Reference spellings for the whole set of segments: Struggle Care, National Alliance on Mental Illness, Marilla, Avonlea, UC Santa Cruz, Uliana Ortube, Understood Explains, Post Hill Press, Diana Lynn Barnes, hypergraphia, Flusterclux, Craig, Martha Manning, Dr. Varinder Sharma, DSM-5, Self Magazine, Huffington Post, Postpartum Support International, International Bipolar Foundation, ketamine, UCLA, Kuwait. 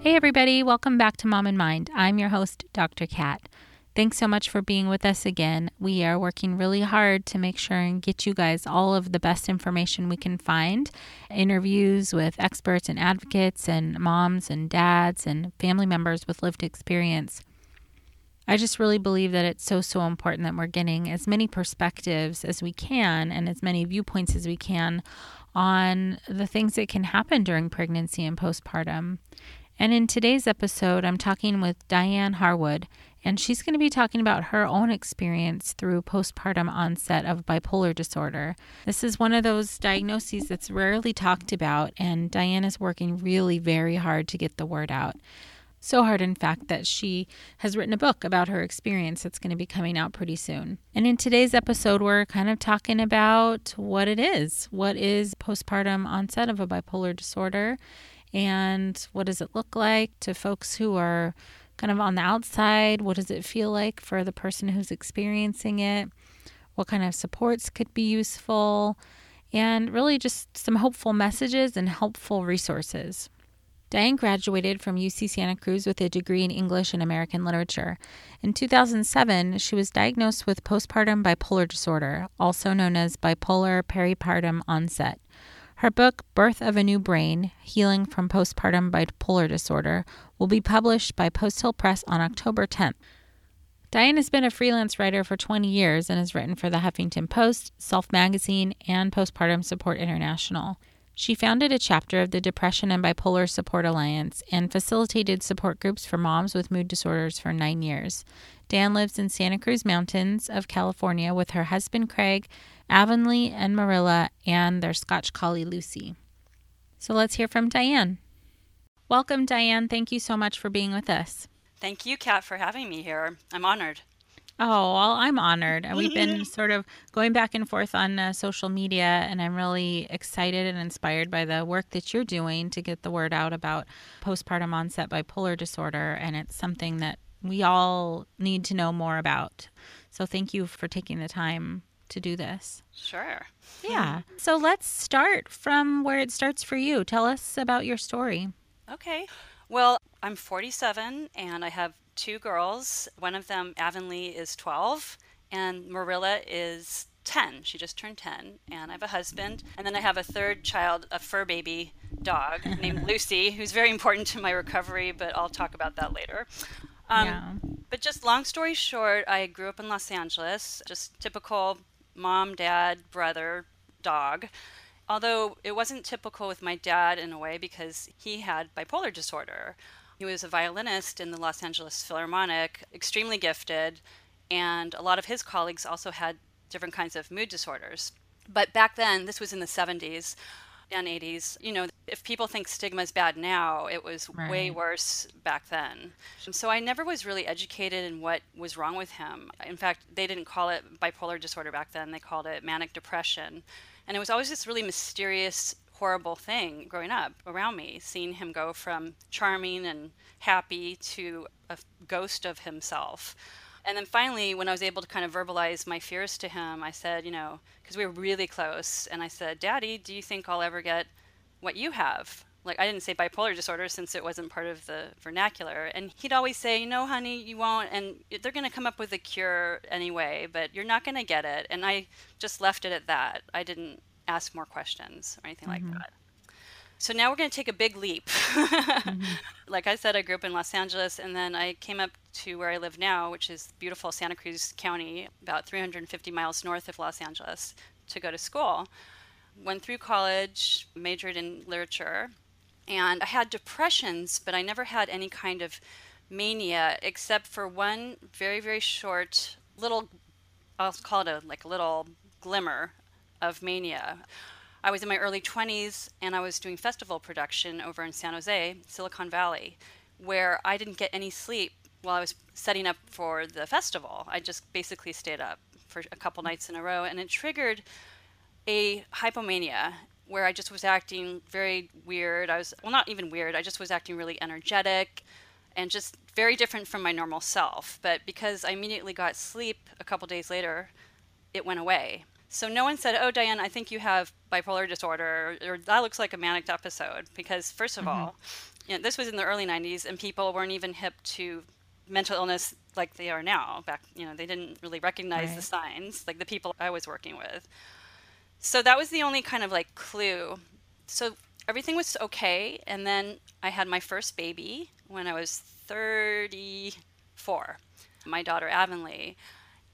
Hey everybody, welcome back to Mom and Mind. I'm your host, Dr. Kat. Thanks so much for being with us again. We are working really hard to make sure and get you guys all of the best information we can find. Interviews with experts and advocates and moms and dads and family members with lived experience. I just really believe that it's so important that we're getting as many perspectives as we can and as many viewpoints as we can on the things that can happen during pregnancy and postpartum. And in today's episode, I'm talking with Diane Harwood, and she's going to be talking about her own experience through postpartum onset of bipolar disorder. This is one of those diagnoses that's rarely talked about, and Diane is working really very hard to get the word out. So hard, in fact, that she has written a book about her experience that's going to be coming out pretty soon. And in today's episode, we're kind of talking about what it is. What is postpartum onset of a bipolar disorder? And what does it look like to folks who are kind of on the outside? What does it feel like for the person who's experiencing it? What kind of supports could be useful? And really just some hopeful messages and helpful resources. Diane graduated from UC Santa Cruz with a degree in English and American literature. In 2007, she was diagnosed with postpartum bipolar disorder, also known as bipolar peripartum onset. Her book, Birth of a New Brain, Healing from Postpartum Bipolar Disorder, will be published by Post Hill Press on October 10th. Diane has been a freelance writer for 20 years and has written for the Huffington Post, Self Magazine, and Postpartum Support International. She founded a chapter of the Depression and Bipolar Support Alliance and facilitated support groups for moms with mood disorders for 9 years. Diane lives in Santa Cruz Mountains of California with her husband, Craig, Avonlea and Marilla, and their Scotch collie, Lucy. So let's hear from Diane. Welcome, Diane. Thank you so much for being with us. Thank you, Kat, for having me here. I'm honored. Oh, well, I'm honored. We've been sort of going back and forth on social media, and I'm really excited and inspired by the work that you're doing to get the word out about postpartum onset bipolar disorder, and it's something that we all need to know more about. So thank you for taking the time to do this. Sure. Yeah. So let's start from where it starts for you. Tell us about your story. Okay. Well, I'm 47 and I have 2 girls. One of them, Avonlea, is 12 and Marilla is 10. She just turned 10 and I have a husband. And then I have a third child, a fur baby dog named Lucy, who's very important to my recovery, but I'll talk about that later. But just long story short, I grew up in Los Angeles, just typical mom, dad, brother, dog. Although it wasn't typical with my dad in a way because he had bipolar disorder. He was a violinist in the Los Angeles Philharmonic, extremely gifted, and a lot of his colleagues also had different kinds of mood disorders. But back then, this was in the 70s and 80s, you know, if people think stigma is bad now, it was way worse back then. So I never was really educated in what was wrong with him. In fact, they didn't call it bipolar disorder back then. They called it manic depression. And it was always this really mysterious, horrible thing growing up around me, seeing him go from charming and happy to a ghost of himself. And then finally, when I was able to kind of verbalize my fears to him, I said, you know, because we were really close, and I said, Daddy, do you think I'll ever get what you have? Like, I didn't say bipolar disorder since it wasn't part of the vernacular. And he'd always say, no, honey, you won't. And they're going to come up with a cure anyway, but you're not going to get it. And I just left it at that. I didn't ask more questions or anything like that. So now we're going to take a big leap. Like I said, I grew up in Los Angeles, and then I came up to where I live now, which is beautiful Santa Cruz County, about 350 miles north of Los Angeles, to go to school. Went through college, majored in literature, and I had depressions, but I never had any kind of mania, except for one very, very short little, I'll call it a like little glimmer of mania. I was in my early 20s, and I was doing festival production over in San Jose, Silicon Valley, where I didn't get any sleep while I was setting up for the festival. I just basically stayed up for a couple nights in a row, and it triggered a hypomania where I just was acting very weird. I was, well, not even weird. I just was acting really energetic and just very different from my normal self. But because I immediately got sleep a couple days later, it went away. So no one said, oh, Diane, I think you have bipolar disorder, or that looks like a manic episode. Because first of all, you know, this was in the early 90s, and people weren't even hip to mental illness like they are now. Back, you know, they didn't really recognize the signs, like the people I was working with. So that was the only kind of like clue. So everything was okay. And then I had my first baby when I was 34, my daughter Avonlea.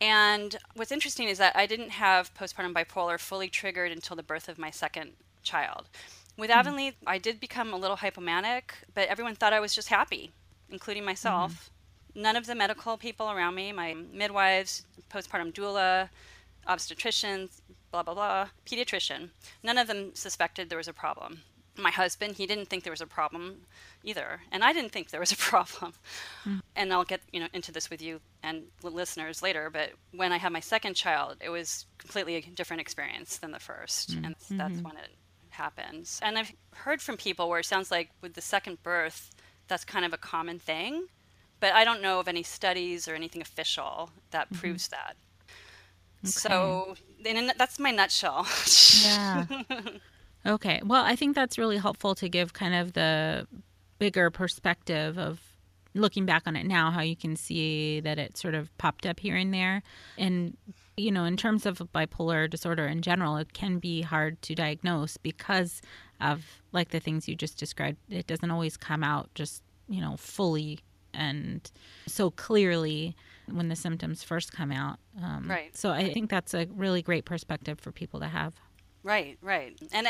And what's interesting is that I didn't have postpartum bipolar fully triggered until the birth of my second child. With Avonlea, I did become a little hypomanic, but everyone thought I was just happy, including myself. None of the medical people around me, my midwives, postpartum doula, obstetricians, blah, blah, blah, pediatrician, none of them suspected there was a problem. My husband, he didn't think there was a problem either. And I didn't think there was a problem. And I'll get, you know, into this with you and listeners later. But when I had my second child, it was completely a different experience than the first. And that's when it happens. And I've heard from people where it sounds like with the second birth, that's kind of a common thing. But I don't know of any studies or anything official that proves that. So that's my nutshell. Okay. Well, I think that's really helpful to give kind of the bigger perspective of looking back on it now, how you can see that it sort of popped up here and there. And, you know, in terms of bipolar disorder in general, it can be hard to diagnose because of like the things you just described. It doesn't always come out just, you know, fully and so clearly when the symptoms first come out. So I think that's a really great perspective for people to have. Right, right. And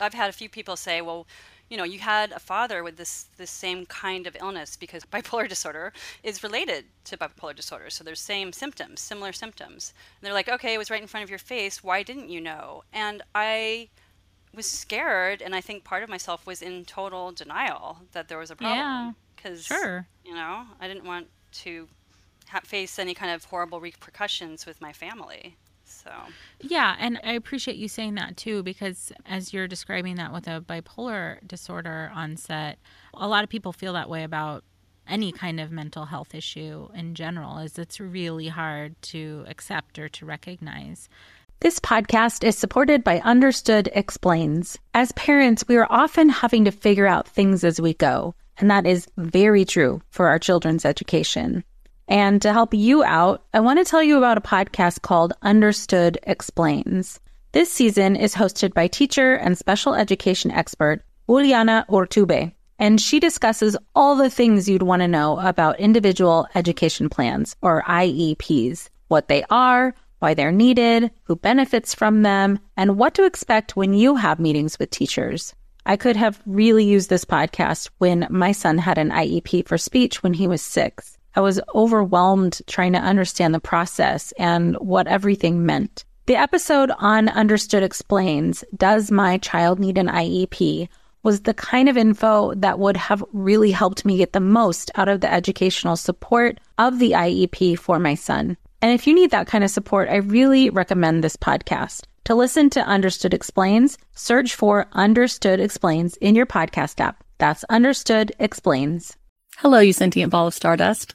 I've had a few people say, well, you know, you had a father with this same kind of illness because bipolar disorder is related to bipolar disorder. So there's same symptoms, similar symptoms. And they're like, okay, it was right in front of your face. Why didn't you know? And I was scared. And I think part of myself was in total denial that there was a problem. Yeah, because, you know, I didn't want to face any kind of horrible repercussions with my family. So. Yeah, and I appreciate you saying that too, because as you're describing that with a bipolar disorder onset, a lot of people feel that way about any kind of mental health issue in general, is it's really hard to accept or to recognize. This podcast is supported by Understood Explains. As parents, we are often having to figure out things as we go, and that is very true for our children's education. And to help you out, I want to tell you about a podcast called Understood Explains. This season is hosted by teacher and special education expert Uliana Ortube, and she discusses all the things you'd want to know about individual education plans, or IEPs, what they are, why they're needed, who benefits from them, and what to expect when you have meetings with teachers. I could have really used this podcast when my son had an IEP for speech when he was 6. I was overwhelmed trying to understand the process and what everything meant. The episode on Understood Explains, Does My Child Need an IEP? Was the kind of info that would have really helped me get the most out of the educational support of the IEP for my son. And if you need that kind of support, I really recommend this podcast. To listen to Understood Explains, search for Understood Explains in your podcast app. That's Understood Explains. Hello, you sentient ball of stardust.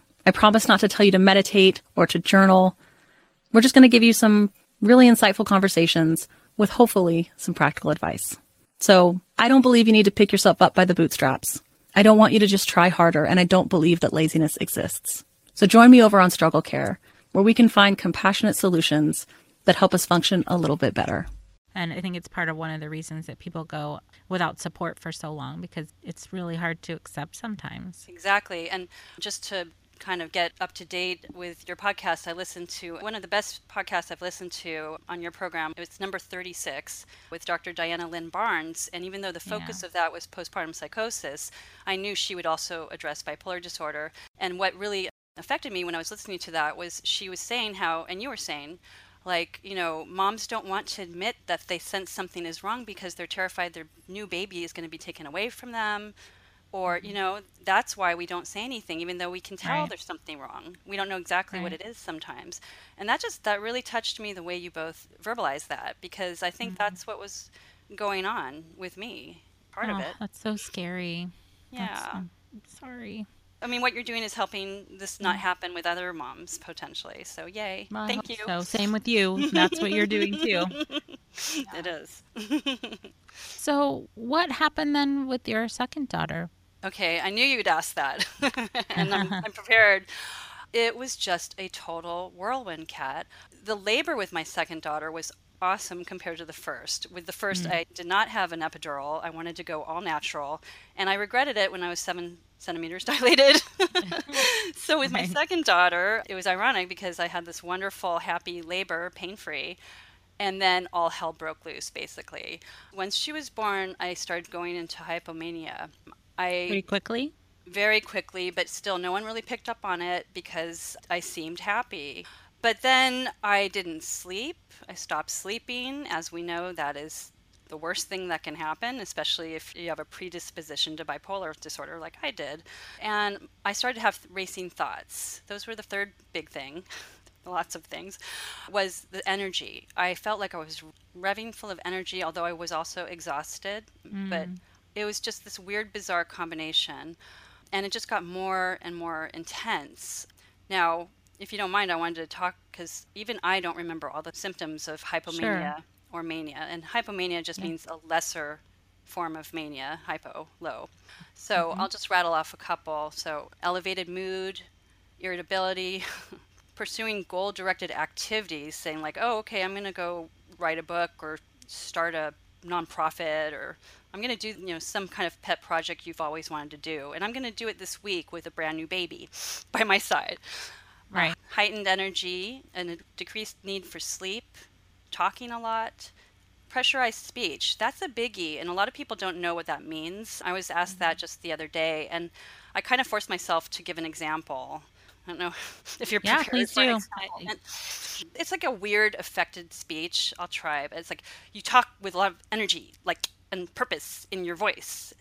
I promise not to tell you to meditate or to journal. We're just going to give you some really insightful conversations with hopefully some practical advice. So I don't believe you need to pick yourself up by the bootstraps. I don't want you to just try harder, and I don't believe that laziness exists. So join me over on Struggle Care, where we can find compassionate solutions that help us function a little bit better. And I think it's part of one of the reasons that people go without support for so long, because it's really hard to accept sometimes. Exactly. And just to kind of get up to date with your podcast, I listened to one of the best podcasts I've listened to on your program. It's number 36 with Dr. Diana Lynn Barnes. And even though the focus of that was postpartum psychosis, I knew she would also address bipolar disorder. And what really affected me when I was listening to that was she was saying how, and you were saying, like, you know, moms don't want to admit that they sense something is wrong because they're terrified their new baby is going to be taken away from them. Or, you know, that's why we don't say anything, even though we can tell there's something wrong. We don't know exactly what it is sometimes. And that really touched me, the way you both verbalized that, because I think that's what was going on with me, part of it. That's so scary. Yeah. Sorry. I mean, what you're doing is helping this not happen with other moms, potentially. So, yay. Well, thank you. So, same with you. That's what you're doing, too. Yeah. It is. So, what happened then with your second daughter? Okay, I knew you'd ask that. And I'm prepared. It was just a total whirlwind, Kat. The labor with my second daughter was awesome compared to the first. With the first, I did not have an epidural. I wanted to go all natural. And I regretted it when I was 7 centimeters dilated. So with my second daughter, it was ironic because I had this wonderful, happy labor, pain-free, and then all hell broke loose, basically. Once she was born, I started going into hypomania. Pretty quickly? Very quickly, but still no one really picked up on it because I seemed happy. But then I didn't sleep. I stopped sleeping. As we know, that is the worst thing that can happen, especially if you have a predisposition to bipolar disorder like I did. And I started to have racing thoughts. Those were the third big thing, lots of things, was the energy. I felt like I was revving full of energy, although I was also exhausted. But it was just this weird, bizarre combination. And it just got more and more intense. Now, if you don't mind, I wanted to talk, because even I don't remember all the symptoms of hypomania. Sure. Or mania. And hypomania just means a lesser form of mania, hypo, low. So I'll just rattle off a couple. So elevated mood, irritability, pursuing goal-directed activities, saying like, oh, okay, I'm going to go write a book or start a nonprofit, or I'm going to do, you know, some kind of pet project you've always wanted to do. And I'm going to do it this week with a brand new baby by my side. Right. Heightened energy and a decreased need for sleep. Talking a lot, pressurized speech. That's a biggie, and a lot of people don't know what that means. I was asked that just the other day, and I kind of forced myself to give an example. I don't know if you're prepared for an example. It's like a weird affected speech. I'll try, but it's like you talk with a lot of energy, like, and purpose in your voice.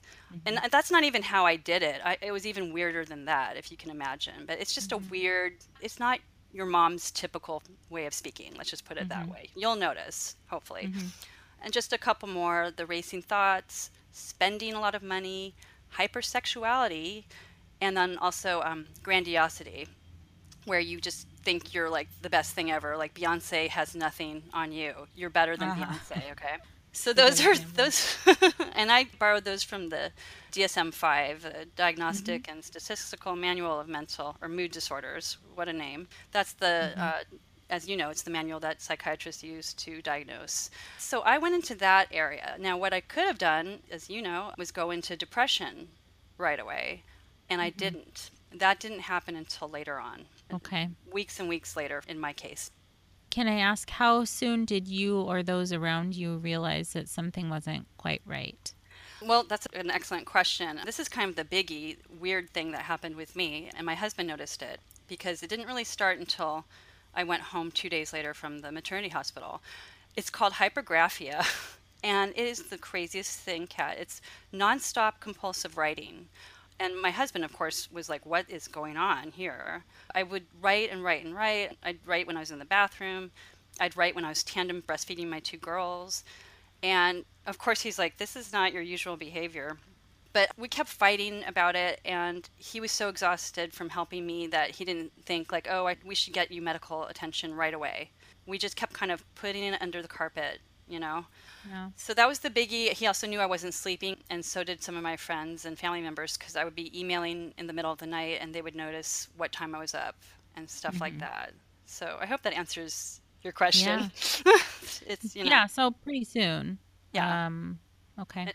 And that's not even how I did it. It was even weirder than that, if you can imagine. But it's just a weird, it's not your mom's typical way of speaking. Let's just put it that way. You'll notice, hopefully. And just a couple more, the racing thoughts, spending a lot of money, hypersexuality, and then also grandiosity, where you just think you're like the best thing ever. Like Beyonce has nothing on you. You're better than Beyonce, okay? So those are those, and I borrowed those from the DSM-5, Diagnostic and Statistical Manual of Mental or Mood Disorders. What a name! That's the, as you know, it's the manual that psychiatrists use to diagnose. So I went into that area. Now, what I could have done, as you know, was go into depression right away, and I didn't. That didn't happen until later on. Okay. Weeks and weeks later, in my case. Can I ask, how soon did you or those around you realize that something wasn't quite right? Well, that's an excellent question. This is kind of the biggie, weird thing that happened with me, and my husband noticed it, because it didn't really start until I went home 2 days later from the maternity hospital. It's called hypergraphia, and it is the craziest thing, Kat. It's nonstop compulsive writing. And my husband, of course, was like, what is going on here? I would write and write and write. I'd write when I was in the bathroom. I'd write when I was tandem breastfeeding my two girls. And of course, he's like, this is not your usual behavior. But we kept fighting about it. And he was so exhausted from helping me that he didn't think like, oh, we should get you medical attention right away. We just kept kind of putting it under the carpet. You know? Yeah. So that was the biggie. He also knew I wasn't sleeping, and so did some of my friends and family members, because I would be emailing in the middle of the night and they would notice what time I was up and stuff like that. So I hope that answers your question. Yeah. It's, you know. Yeah, so pretty soon. Yeah. Okay.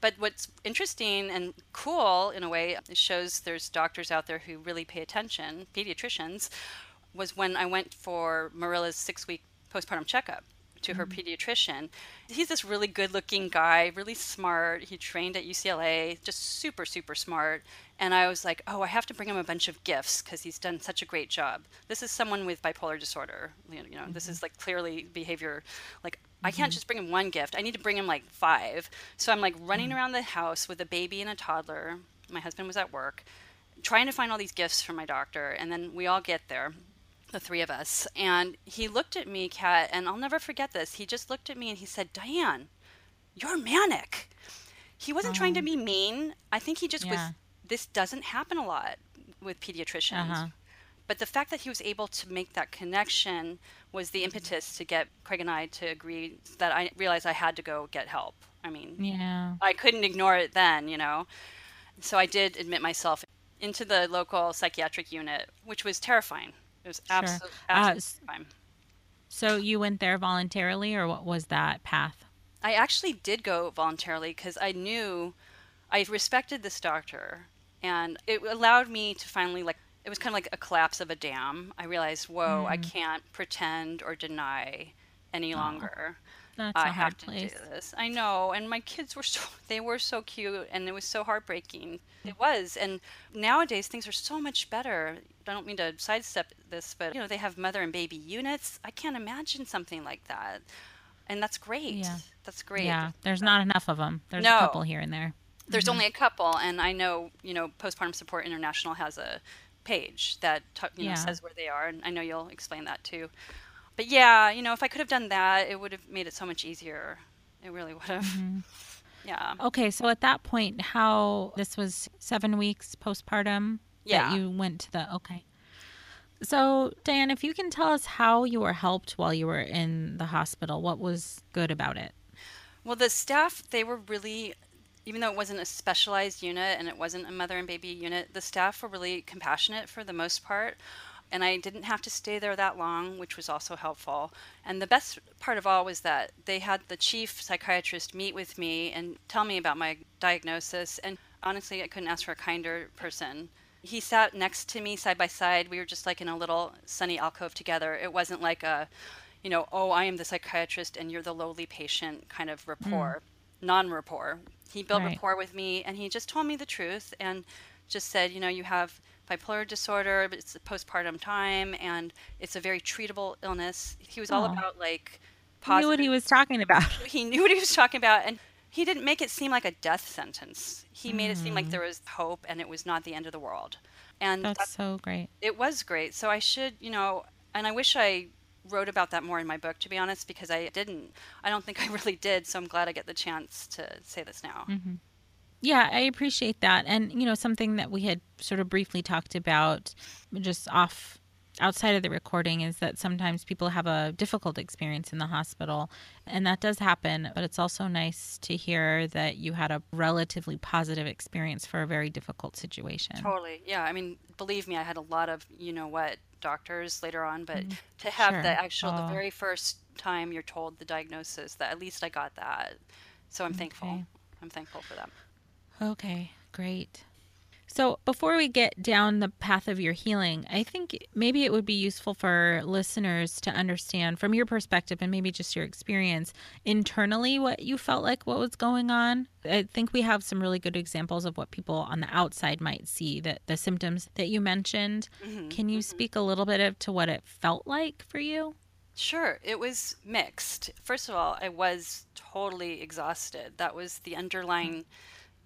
But what's interesting and cool in a way, it shows there's doctors out there who really pay attention, pediatricians, was when I went for Marilla's 6-week postpartum checkup to her pediatrician. He's this really good looking guy, really smart. He trained at UCLA, just super, super smart. And I was like, oh, I have to bring him a bunch of gifts because he's done such a great job. This is someone with bipolar disorder. You know, this is like clearly behavior. Like, I can't just bring him one gift. I need to bring him like five. So I'm like running around the house with a baby and a toddler. My husband was at work, trying to find all these gifts for my doctor. And then we all get there, the three of us, and he looked at me, Kat, and I'll never forget this. He just looked at me and he said, Diane, you're manic. He wasn't trying to be mean. I think he just was, this doesn't happen a lot with pediatricians. But the fact that he was able to make that connection was the impetus to get Craig and I to agree that I realized I had to go get help. I mean, I couldn't ignore it then, you know? So I did admit myself into the local psychiatric unit, which was terrifying. It was absolutely time. So you went there voluntarily, or what was that path? I actually did go voluntarily because I knew I respected this doctor, and it allowed me to finally, like, it was kind of like a collapse of a dam. I realized, whoa, I can't pretend or deny any longer. That's a hard place. I have to do this. I know. And my kids were so cute, and it was so heartbreaking. It was. And nowadays things are so much better. I don't mean to sidestep this, but you know, they have mother and baby units. I can't imagine something like that. And that's great. Yeah. That's great. Yeah. There's not enough of them. There's a couple here and there. There's only a couple, and I know, you know, Postpartum Support International has a page that you know says where they are, and I know you'll explain that too. But yeah, you know, if I could have done that, it would have made it so much easier. It really would have. Yeah. Okay. So at that point, this was 7 weeks postpartum that you went to the, So Diane, if you can tell us how you were helped while you were in the hospital, what was good about it? Well, the staff, they were really, even though it wasn't a specialized unit and it wasn't a mother and baby unit, the staff were really compassionate for the most part. And I didn't have to stay there that long, which was also helpful. And the best part of all was that they had the chief psychiatrist meet with me and tell me about my diagnosis. And honestly, I couldn't ask for a kinder person. He sat next to me side by side. We were just like in a little sunny alcove together. It wasn't like a, you know, oh, I am the psychiatrist and you're the lowly patient kind of rapport, non-rapport. He built rapport with me, and he just told me the truth and just said, you know, you have bipolar disorder, but it's a postpartum time, and it's a very treatable illness. He was all about like positive. He knew what he was talking about. He knew what he was talking about, and he didn't make it seem like a death sentence. He made it seem like there was hope, and it was not the end of the world. And that's so great. It was great. So I should, you know, and I wish I wrote about that more in my book, to be honest, because I didn't. I don't think I really did, so I'm glad I get the chance to say this now. Yeah, I appreciate that. And, you know, something that we had sort of briefly talked about just off outside of the recording is that sometimes people have a difficult experience in the hospital, and that does happen, but it's also nice to hear that you had a relatively positive experience for a very difficult situation. Totally. Yeah. I mean, believe me, I had a lot of, you know what, doctors later on, but to have the actual, the very first time you're told the diagnosis, that at least I got that. So I'm thankful. I'm thankful for that. Okay, great. So before we get down the path of your healing, I think maybe it would be useful for listeners to understand from your perspective and maybe just your experience internally what you felt like what was going on. I think we have some really good examples of what people on the outside might see, that the symptoms that you mentioned. Can you speak a little bit to what it felt like for you? Sure. It was mixed. First of all, I was totally exhausted. That was the underlying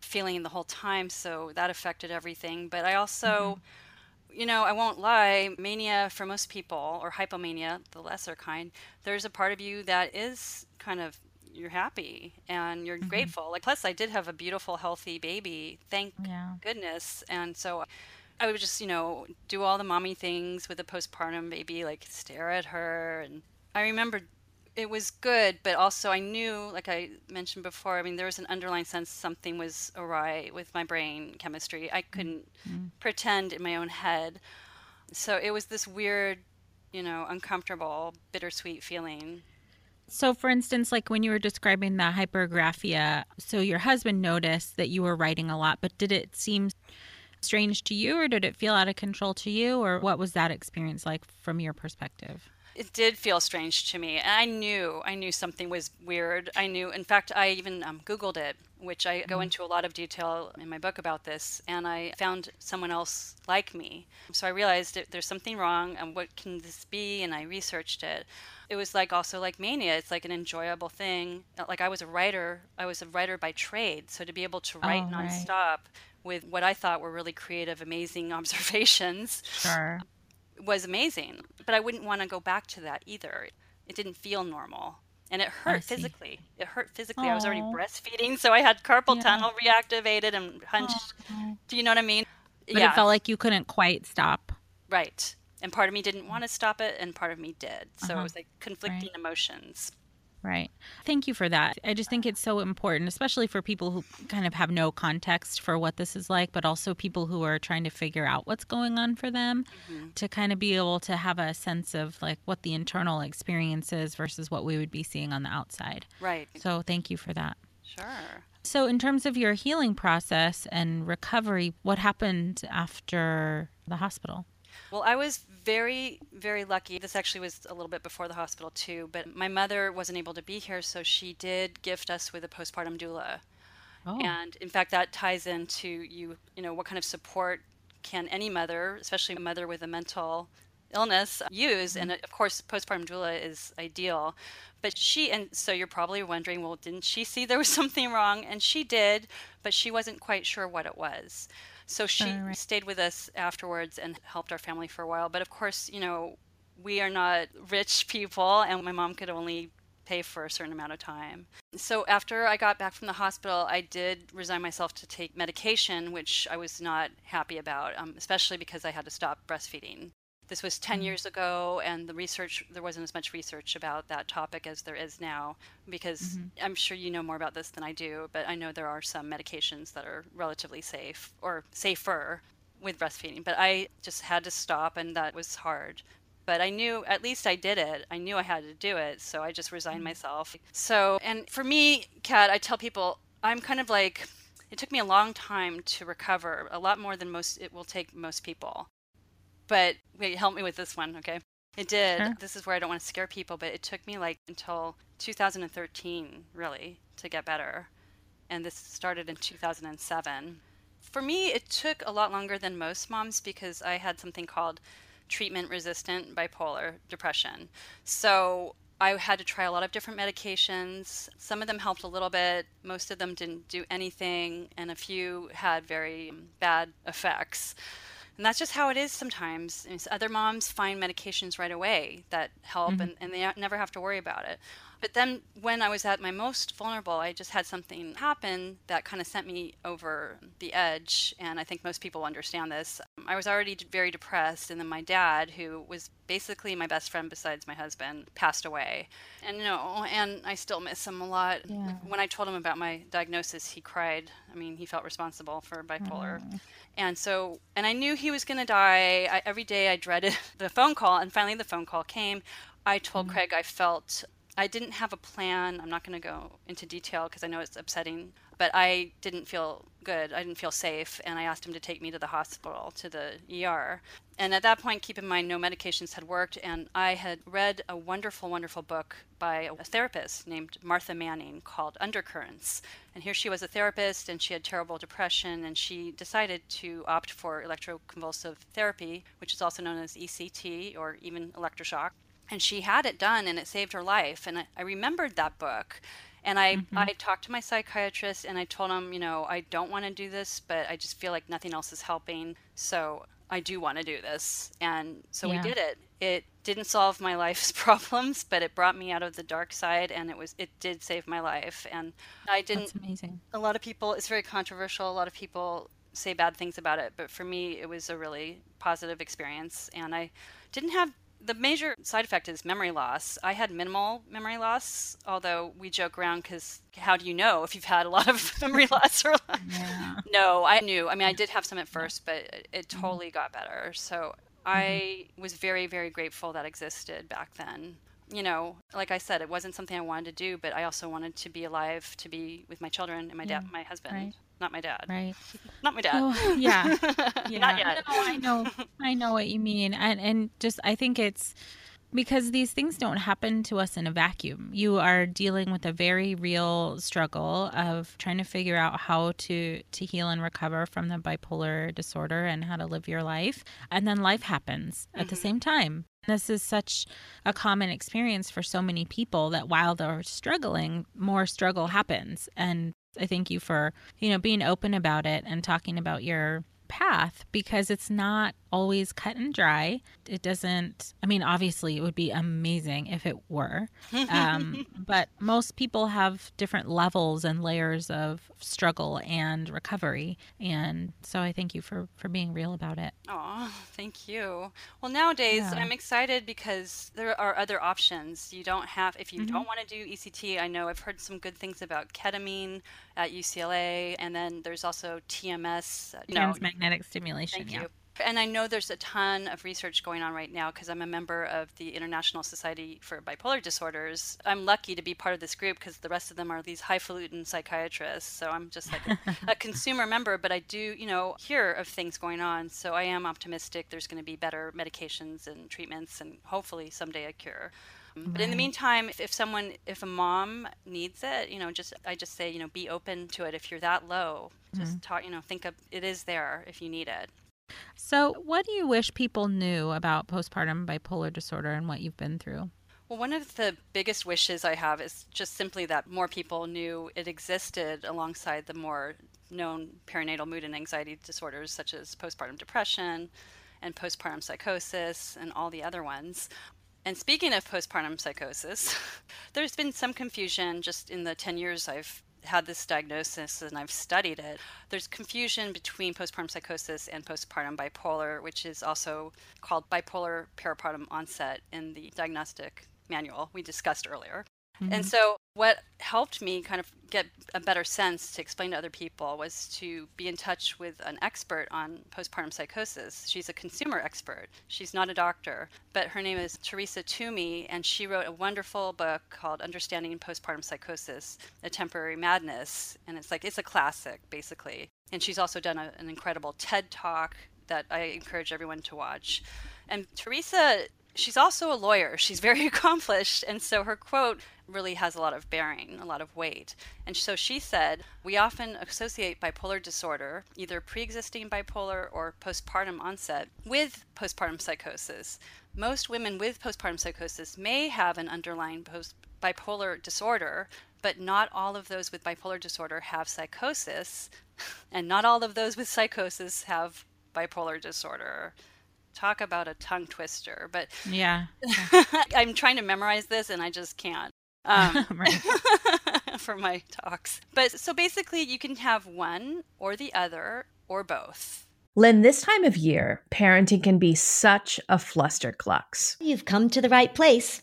feeling the whole time, so that affected everything. But I also, you know, I won't lie, mania for most people, or hypomania, the lesser kind, there's a part of you that is kind of, you're happy and you're grateful. Like, plus I did have a beautiful, healthy baby, thank goodness. And so I would just, you know, do all the mommy things with a postpartum baby, like stare at her. And I remember it was good, but also I knew, like I mentioned before, I mean, there was an underlying sense something was awry with my brain chemistry. I couldn't pretend in my own head. So it was this weird, you know, uncomfortable, bittersweet feeling. So for instance, like when you were describing the hypergraphia, so your husband noticed that you were writing a lot, but did it seem strange to you, or did it feel out of control to you, or what was that experience like from your perspective? It did feel strange to me. I knew something was weird. I knew, in fact, I even Googled it, which I go into a lot of detail in my book about this, and I found someone else like me. So I realized there's something wrong, and what can this be? And I researched it. It was like also like mania. It's like an enjoyable thing. Like I was a writer by trade. So to be able to write nonstop with what I thought were really creative, amazing observations. Sure. was amazing, but I wouldn't want to go back to that either. It didn't feel normal, and it hurt physically. I was already breastfeeding, so I had carpal tunnel reactivated and hunched. Do you know what I mean? But it felt like you couldn't quite stop. Right. And part of me didn't want to stop it, and part of me did. So it was like conflicting emotions. Right. Thank you for that. I just think it's so important, especially for people who kind of have no context for what this is like, but also people who are trying to figure out what's going on for them, to kind of be able to have a sense of like what the internal experience is versus what we would be seeing on the outside. Right. So thank you for that. Sure. So in terms of your healing process and recovery, what happened after the hospital? Well, I was very, very lucky. This actually was a little bit before the hospital too, but my mother wasn't able to be here, so she did gift us with a postpartum doula. Oh. And in fact, that ties into you know, what kind of support can any mother, especially a mother with a mental illness, use? And of course, postpartum doula is ideal. But and so you're probably wondering, well, didn't she see there was something wrong? And she did, but she wasn't quite sure what it was. So she stayed with us afterwards and helped our family for a while. But of course, you know, we are not rich people, and my mom could only pay for a certain amount of time. So after I got back from the hospital, I did resign myself to take medication, which I was not happy about, especially because I had to stop breastfeeding. This was 10 years ago, and there wasn't as much research about that topic as there is now, because I'm sure you know more about this than I do, but I know there are some medications that are relatively safe or safer with breastfeeding, but I just had to stop, and that was hard. But I knew, at least I did it. I knew I had to do it, so I just resigned myself. So, and for me, Kat, I tell people, I'm kind of like, it took me a long time to recover, a lot more than it will take most people. But wait, help me with this one, okay? It did. Sure. This is where I don't want to scare people, but it took me like until 2013, really, to get better. And this started in 2007. For me, it took a lot longer than most moms because I had something called treatment-resistant bipolar depression. So I had to try a lot of different medications. Some of them helped a little bit. Most of them didn't do anything. And a few had very bad effects. And that's just how it is sometimes. Other moms find medications right away that help, and they never have to worry about it. But then when I was at my most vulnerable, I just had something happen that kind of sent me over the edge. And I think most people understand this. I was already very depressed. And then my dad, who was basically my best friend besides my husband, passed away. And and I still miss him a lot. Yeah. When I told him about my diagnosis, he cried. I mean, he felt responsible for bipolar. Mm. And I knew he was going to die. Every day I dreaded the phone call. And finally the phone call came. I told Craig I didn't have a plan. I'm not going to go into detail because I know it's upsetting, but I didn't feel good. I didn't feel safe. And I asked him to take me to the hospital, to the ER. And at that point, keep in mind, no medications had worked. And I had read a wonderful, wonderful book by a therapist named Martha Manning called Undercurrents. And here she was a therapist and she had terrible depression. And she decided to opt for electroconvulsive therapy, which is also known as ECT or even electroshock. And she had it done and it saved her life. And I remembered that book. And I talked to my psychiatrist and I told him, I don't want to do this, but I just feel like nothing else is helping. So I do want to do this. And so we did it. It didn't solve my life's problems, but it brought me out of the dark side and it did save my life. And That's amazing. A lot of people, it's very controversial. A lot of people say bad things about it. But for me, it was a really positive experience. And I didn't have the major side effect is memory loss. I had minimal memory loss, although we joke around because how do you know if you've had a lot of memory loss? Or No, I knew. I mean, I did have some at first, but it totally got better. So I was very, very grateful that existed back then. Like I said, it wasn't something I wanted to do, but I also wanted to be alive, to be with my children and my dad, my husband. Right. Not my dad. Right. Not my dad. Oh, yeah. Not yet. No, I know what you mean. And just, I think it's because these things don't happen to us in a vacuum. You are dealing with a very real struggle of trying to figure out how to heal and recover from the bipolar disorder and how to live your life. And then life happens at the same time. This is such a common experience for so many people that while they're struggling, more struggle happens. And I thank you for, being open about it and talking about your path because it's not always cut and dry. It doesn't, obviously it would be amazing if it were, but most people have different levels and layers of struggle and recovery. And so I thank you for being real about it. Oh, thank you. Well, nowadays I'm excited because there are other options. You don't have, if you don't want to do ECT, I know I've heard some good things about ketamine at UCLA. And then there's also TMS. Magnetic stimulation. Thank you. And I know there's a ton of research going on right now because I'm a member of the International Society for Bipolar Disorders. I'm lucky to be part of this group because the rest of them are these highfalutin psychiatrists. So I'm just like a consumer member, but I do, hear of things going on. So I am optimistic there's going to be better medications and treatments and hopefully someday a cure. But in the meantime, if a mom needs it, I just say, be open to it. If you're that low, just talk, think of it is there if you need it. So what do you wish people knew about postpartum bipolar disorder and what you've been through? Well, one of the biggest wishes I have is just simply that more people knew it existed alongside the more known perinatal mood and anxiety disorders such as postpartum depression and postpartum psychosis and all the other ones. And speaking of postpartum psychosis, there's been some confusion just in the 10 years I've had this diagnosis and I've studied it. There's confusion between postpartum psychosis and postpartum bipolar, which is also called bipolar peripartum onset in the diagnostic manual we discussed earlier. And so what helped me kind of get a better sense to explain to other people was to be in touch with an expert on postpartum psychosis. She's a consumer expert. She's not a doctor, but her name is Teresa Toomey, and she wrote a wonderful book called Understanding Postpartum Psychosis, A Temporary Madness. And it's a classic, basically. And she's also done an incredible TED Talk that I encourage everyone to watch. And Teresa, she's also a lawyer. She's very accomplished. And so her quote really has a lot of bearing, a lot of weight. And so she said, we often associate bipolar disorder, either pre-existing bipolar or postpartum onset, with postpartum psychosis. Most women with postpartum psychosis may have an underlying bipolar disorder, but not all of those with bipolar disorder have psychosis, and not all of those with psychosis have bipolar disorder. Talk about a tongue twister, but I'm trying to memorize this and I just can't. for my talks. But so basically you can have one or the other or both. Lynn, this time of year, parenting can be such a flusterclux. You've come to the right place.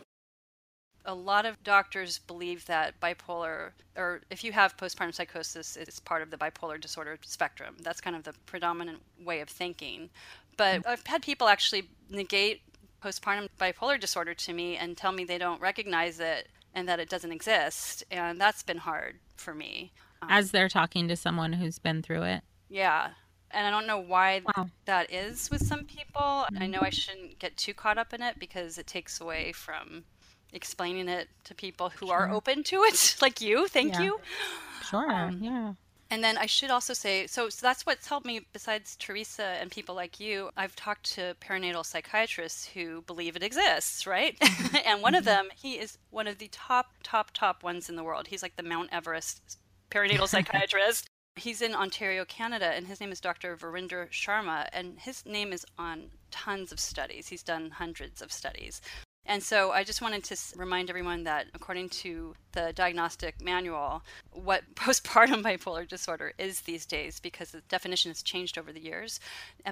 A lot of doctors believe that bipolar, or if you have postpartum psychosis, it's part of the bipolar disorder spectrum. That's kind of the predominant way of thinking. But I've had people actually negate postpartum bipolar disorder to me and tell me they don't recognize it and that it doesn't exist. And that's been hard for me. As they're talking to someone who's been through it. Yeah. And I don't know why that is with some people. I know I shouldn't get too caught up in it because it takes away from explaining it to people who are open to it, like you. Thank you. Sure. Yeah. And then I should also say, so that's what's helped me besides Teresa and people like you. I've talked to perinatal psychiatrists who believe it exists, right? And one of them, he is one of the top ones in the world. He's like the Mount Everest perinatal psychiatrist. He's in Ontario, Canada, and his name is Dr. Varinder Sharma, and his name is on tons of studies. He's done hundreds of studies. And so I just wanted to remind everyone that according to the diagnostic manual, what postpartum bipolar disorder is these days, because the definition has changed over the years.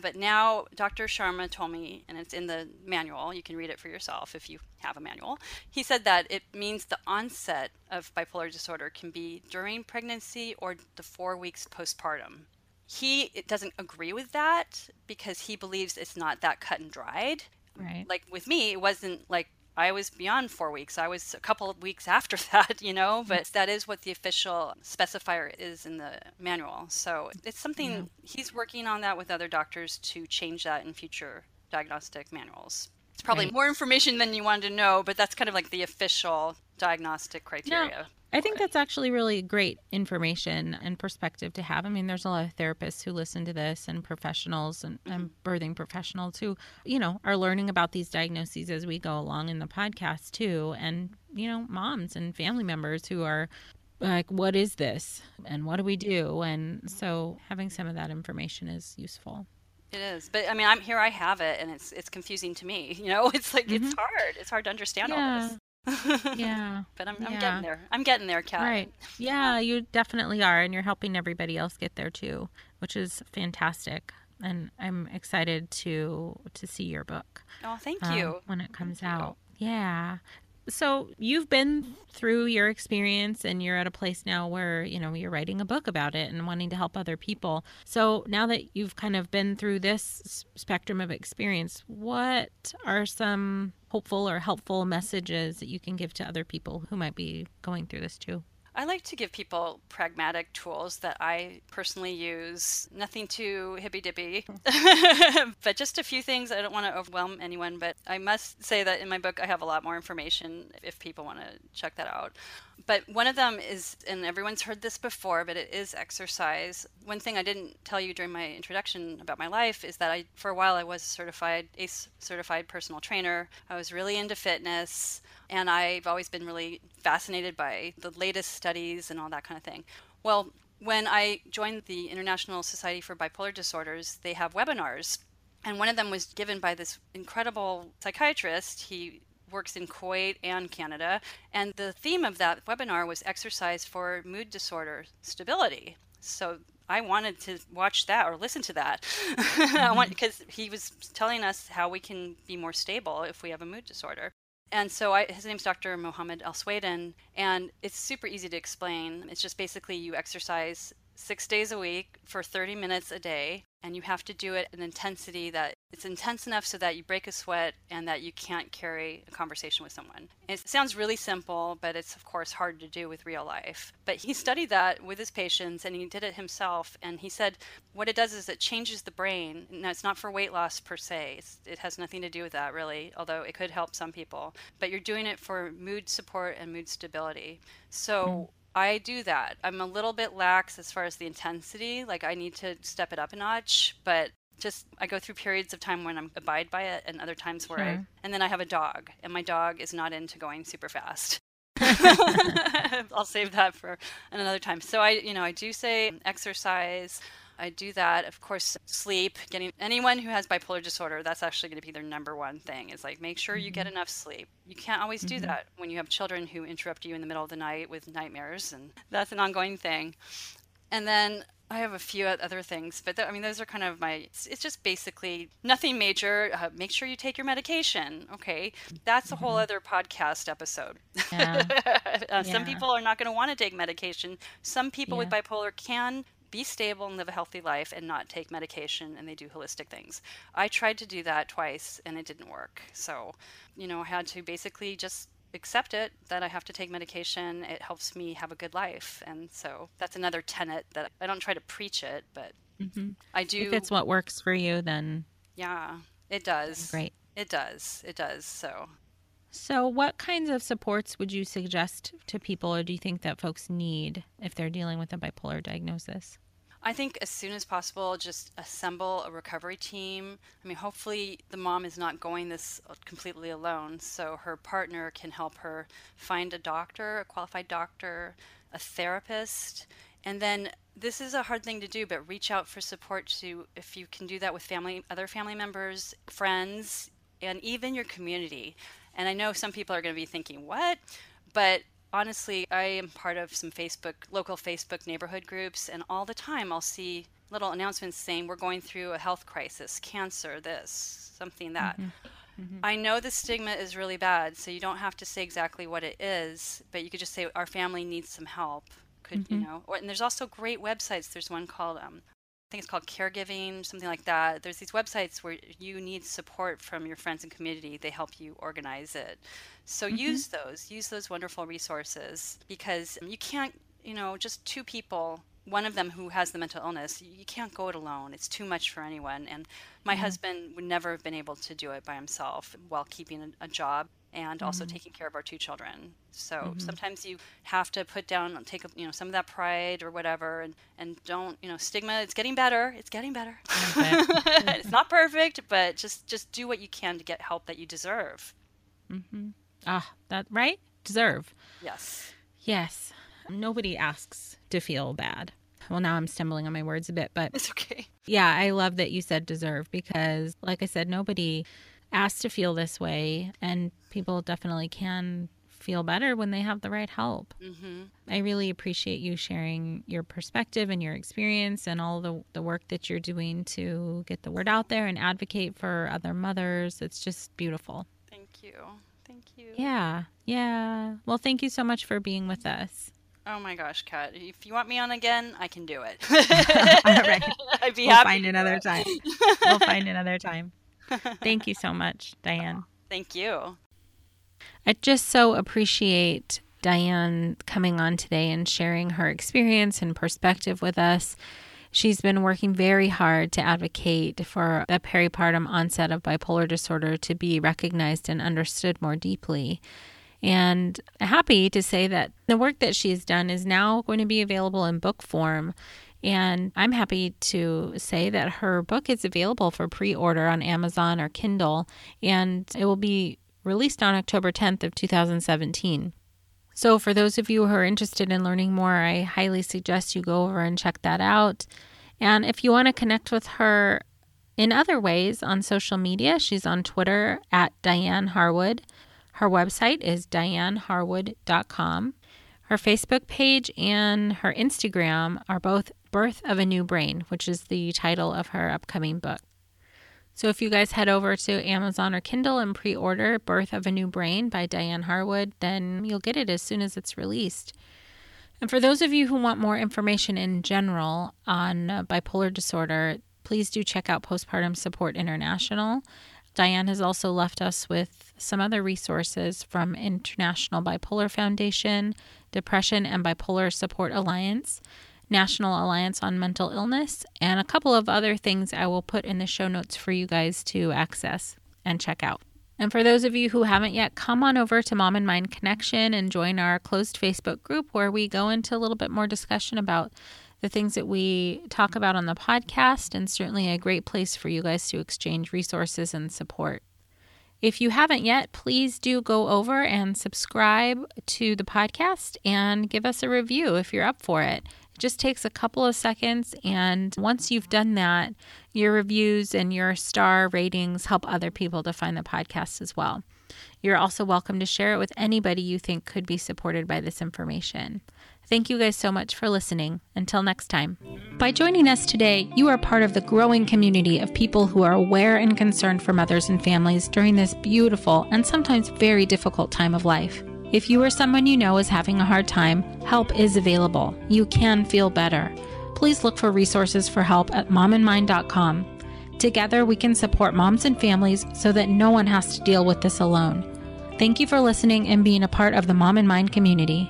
But now Dr. Sharma told me, and it's in the manual, you can read it for yourself if you have a manual. He said that it means the onset of bipolar disorder can be during pregnancy or the 4 weeks postpartum. He doesn't agree with that because he believes it's not that cut and dried. Right. Like with me, it wasn't like I was beyond 4 weeks. I was a couple of weeks after that, you know, but that is what the official specifier is in the manual. So it's something he's working on that with other doctors to change that in future diagnostic manuals. It's probably more information than you wanted to know, but that's kind of like the official diagnostic criteria. No, I think that's actually really great information and perspective to have. I mean, there's a lot of therapists who listen to this and professionals and birthing professionals who, you know, are learning about these diagnoses as we go along in the podcast too. And, you know, moms and family members who are like, what is this? And what do we do? And so having some of that information is useful. It is. But I mean, I'm here, I have it, and it's confusing to me. You know, it's like, it's hard. It's hard to understand all this. Yeah. But I'm getting there. I'm getting there, Kat. Right. Yeah, you definitely are. And you're helping everybody else get there too, which is fantastic. And I'm excited to see your book. Oh, thank you. When it comes out. Yeah. So you've been through your experience and you're at a place now where, you know, you're writing a book about it and wanting to help other people. So now that you've kind of been through this spectrum of experience, what are some hopeful or helpful messages that you can give to other people who might be going through this too? I like to give people pragmatic tools that I personally use. Nothing too hippy-dippy, but just a few things. I don't want to overwhelm anyone, but I must say that in my book, I have a lot more information if people want to check that out. But one of them is, and everyone's heard this before, but it is exercise. One thing I didn't tell you during my introduction about my life is that for a while, I was a certified personal trainer. I was really into fitness. And I've always been really fascinated by the latest studies and all that kind of thing. Well, when I joined the International Society for Bipolar Disorders, they have webinars. And one of them was given by this incredible psychiatrist. He works in Kuwait and Canada. And the theme of that webinar was exercise for mood disorder stability. So I wanted to watch that or listen to that because he was telling us how we can be more stable if we have a mood disorder. And so his name's Dr. Mohammed Al-Swaidan, and it's super easy to explain. It's just basically you exercise 6 days a week for 30 minutes a day, and you have to do it in intensity that it's intense enough so that you break a sweat and that you can't carry a conversation with someone. It sounds really simple, but it's, of course, hard to do with real life. But he studied that with his patients, and he did it himself. And he said what it does is it changes the brain. Now, it's not for weight loss per se. It has nothing to do with that, really, although it could help some people. But you're doing it for mood support and mood stability. So I do that. I'm a little bit lax as far as the intensity. Like, I need to step it up a notch, but just I go through periods of time when I abide by it and other times where and then I have a dog, and my dog is not into going super fast. I'll save that for another time. So I do say exercise. I do that. Of course, sleep. Getting anyone who has bipolar disorder, that's actually going to be their number one thing, is like, make sure you get enough sleep. You can't always do that when you have children who interrupt you in the middle of the night with nightmares, and that's an ongoing thing. And then I have a few other things, but those are kind of it's just basically nothing major. Make sure you take your medication. Okay. That's a whole other podcast episode. Yeah. Some people are not going to want to take medication. Some people with bipolar can be stable and live a healthy life and not take medication, and they do holistic things. I tried to do that twice and it didn't work. So, I had to basically just accept it, that I have to take medication. It helps me have a good life. And so that's another tenet that I don't try to preach it, but I do. If it's what works for you, then. Yeah, it does. Great. It does. So what kinds of supports would you suggest to people, or do you think that folks need if they're dealing with a bipolar diagnosis? I think as soon as possible, just assemble a recovery team. Hopefully the mom is not going this completely alone, so her partner can help her find a doctor, a qualified doctor, a therapist. And then this is a hard thing to do, but reach out for support to, if you can do that with other family members, friends, and even your community. And I know some people are going to be thinking, what? But honestly, I am part of some local Facebook neighborhood groups, and all the time I'll see little announcements saying we're going through a health crisis, cancer, this, something, that. I know the stigma is really bad, so you don't have to say exactly what it is, but you could just say our family needs some help. And there's also great websites. There's one called I think it's called caregiving, something like that. There's these websites where you need support from your friends and community. They help you organize it. So use those wonderful resources, because you can't, just two people, one of them who has the mental illness, you can't go it alone. It's too much for anyone. And my husband would never have been able to do it by himself while keeping a job and also taking care of our two children. So sometimes you have to put down, take some of that pride or whatever, and don't, stigma. It's getting better. It's getting better. Okay. It's not perfect, but just do what you can to get help that you deserve. That right? Deserve. Yes. Nobody asks to feel bad. Well, now I'm stumbling on my words a bit, but it's okay. Yeah, I love that you said deserve, because, like I said, nobody asked to feel this way, and people definitely can feel better when they have the right help. I really appreciate you sharing your perspective and your experience and all the work that you're doing to get the word out there and advocate for other mothers. It's just beautiful. Thank you. Yeah. Yeah. Well, thank you so much for being with us. Oh my gosh, Kat. If you want me on again, I can do it. All right. I'd be happy. We'll find another time. We'll find another time. Thank you so much, Diane. Thank you. I just so appreciate Diane coming on today and sharing her experience and perspective with us. She's been working very hard to advocate for the peripartum onset of bipolar disorder to be recognized and understood more deeply. And happy to say that the work that she's done is now going to be available in book form. And I'm happy to say that her book is available for pre-order on Amazon or Kindle, and it will be released on October 10th of 2017. So for those of you who are interested in learning more, I highly suggest you go over and check that out. And if you want to connect with her in other ways on social media, she's on Twitter at Diane Harwood. Her website is dianeharwood.com. Her Facebook page and her Instagram are both Birth of a New Brain, which is the title of her upcoming book. So if you guys head over to Amazon or Kindle and pre-order Birth of a New Brain by Diane Harwood, then you'll get it as soon as it's released. And for those of you who want more information in general on bipolar disorder, please do check out Postpartum Support International. Diane has also left us with some other resources from International Bipolar Foundation, Depression and Bipolar Support Alliance, National Alliance on Mental Illness, and a couple of other things I will put in the show notes for you guys to access and check out. And for those of you who haven't yet, come on over to Mom and Mind Connection and join our closed Facebook group where we go into a little bit more discussion about the things that we talk about on the podcast, and certainly a great place for you guys to exchange resources and support. If you haven't yet, please do go over and subscribe to the podcast and give us a review if you're up for it. It just takes a couple of seconds, and once you've done that, your reviews and your star ratings help other people to find the podcast as well. You're also welcome to share it with anybody you think could be supported by this information. Thank you guys so much for listening. Until next time. By joining us today, you are part of the growing community of people who are aware and concerned for mothers and families during this beautiful and sometimes very difficult time of life. If you or someone you know is having a hard time, help is available. You can feel better. Please look for resources for help at momandmind.com. Together, we can support moms and families so that no one has to deal with this alone. Thank you for listening and being a part of the Mom and Mind community.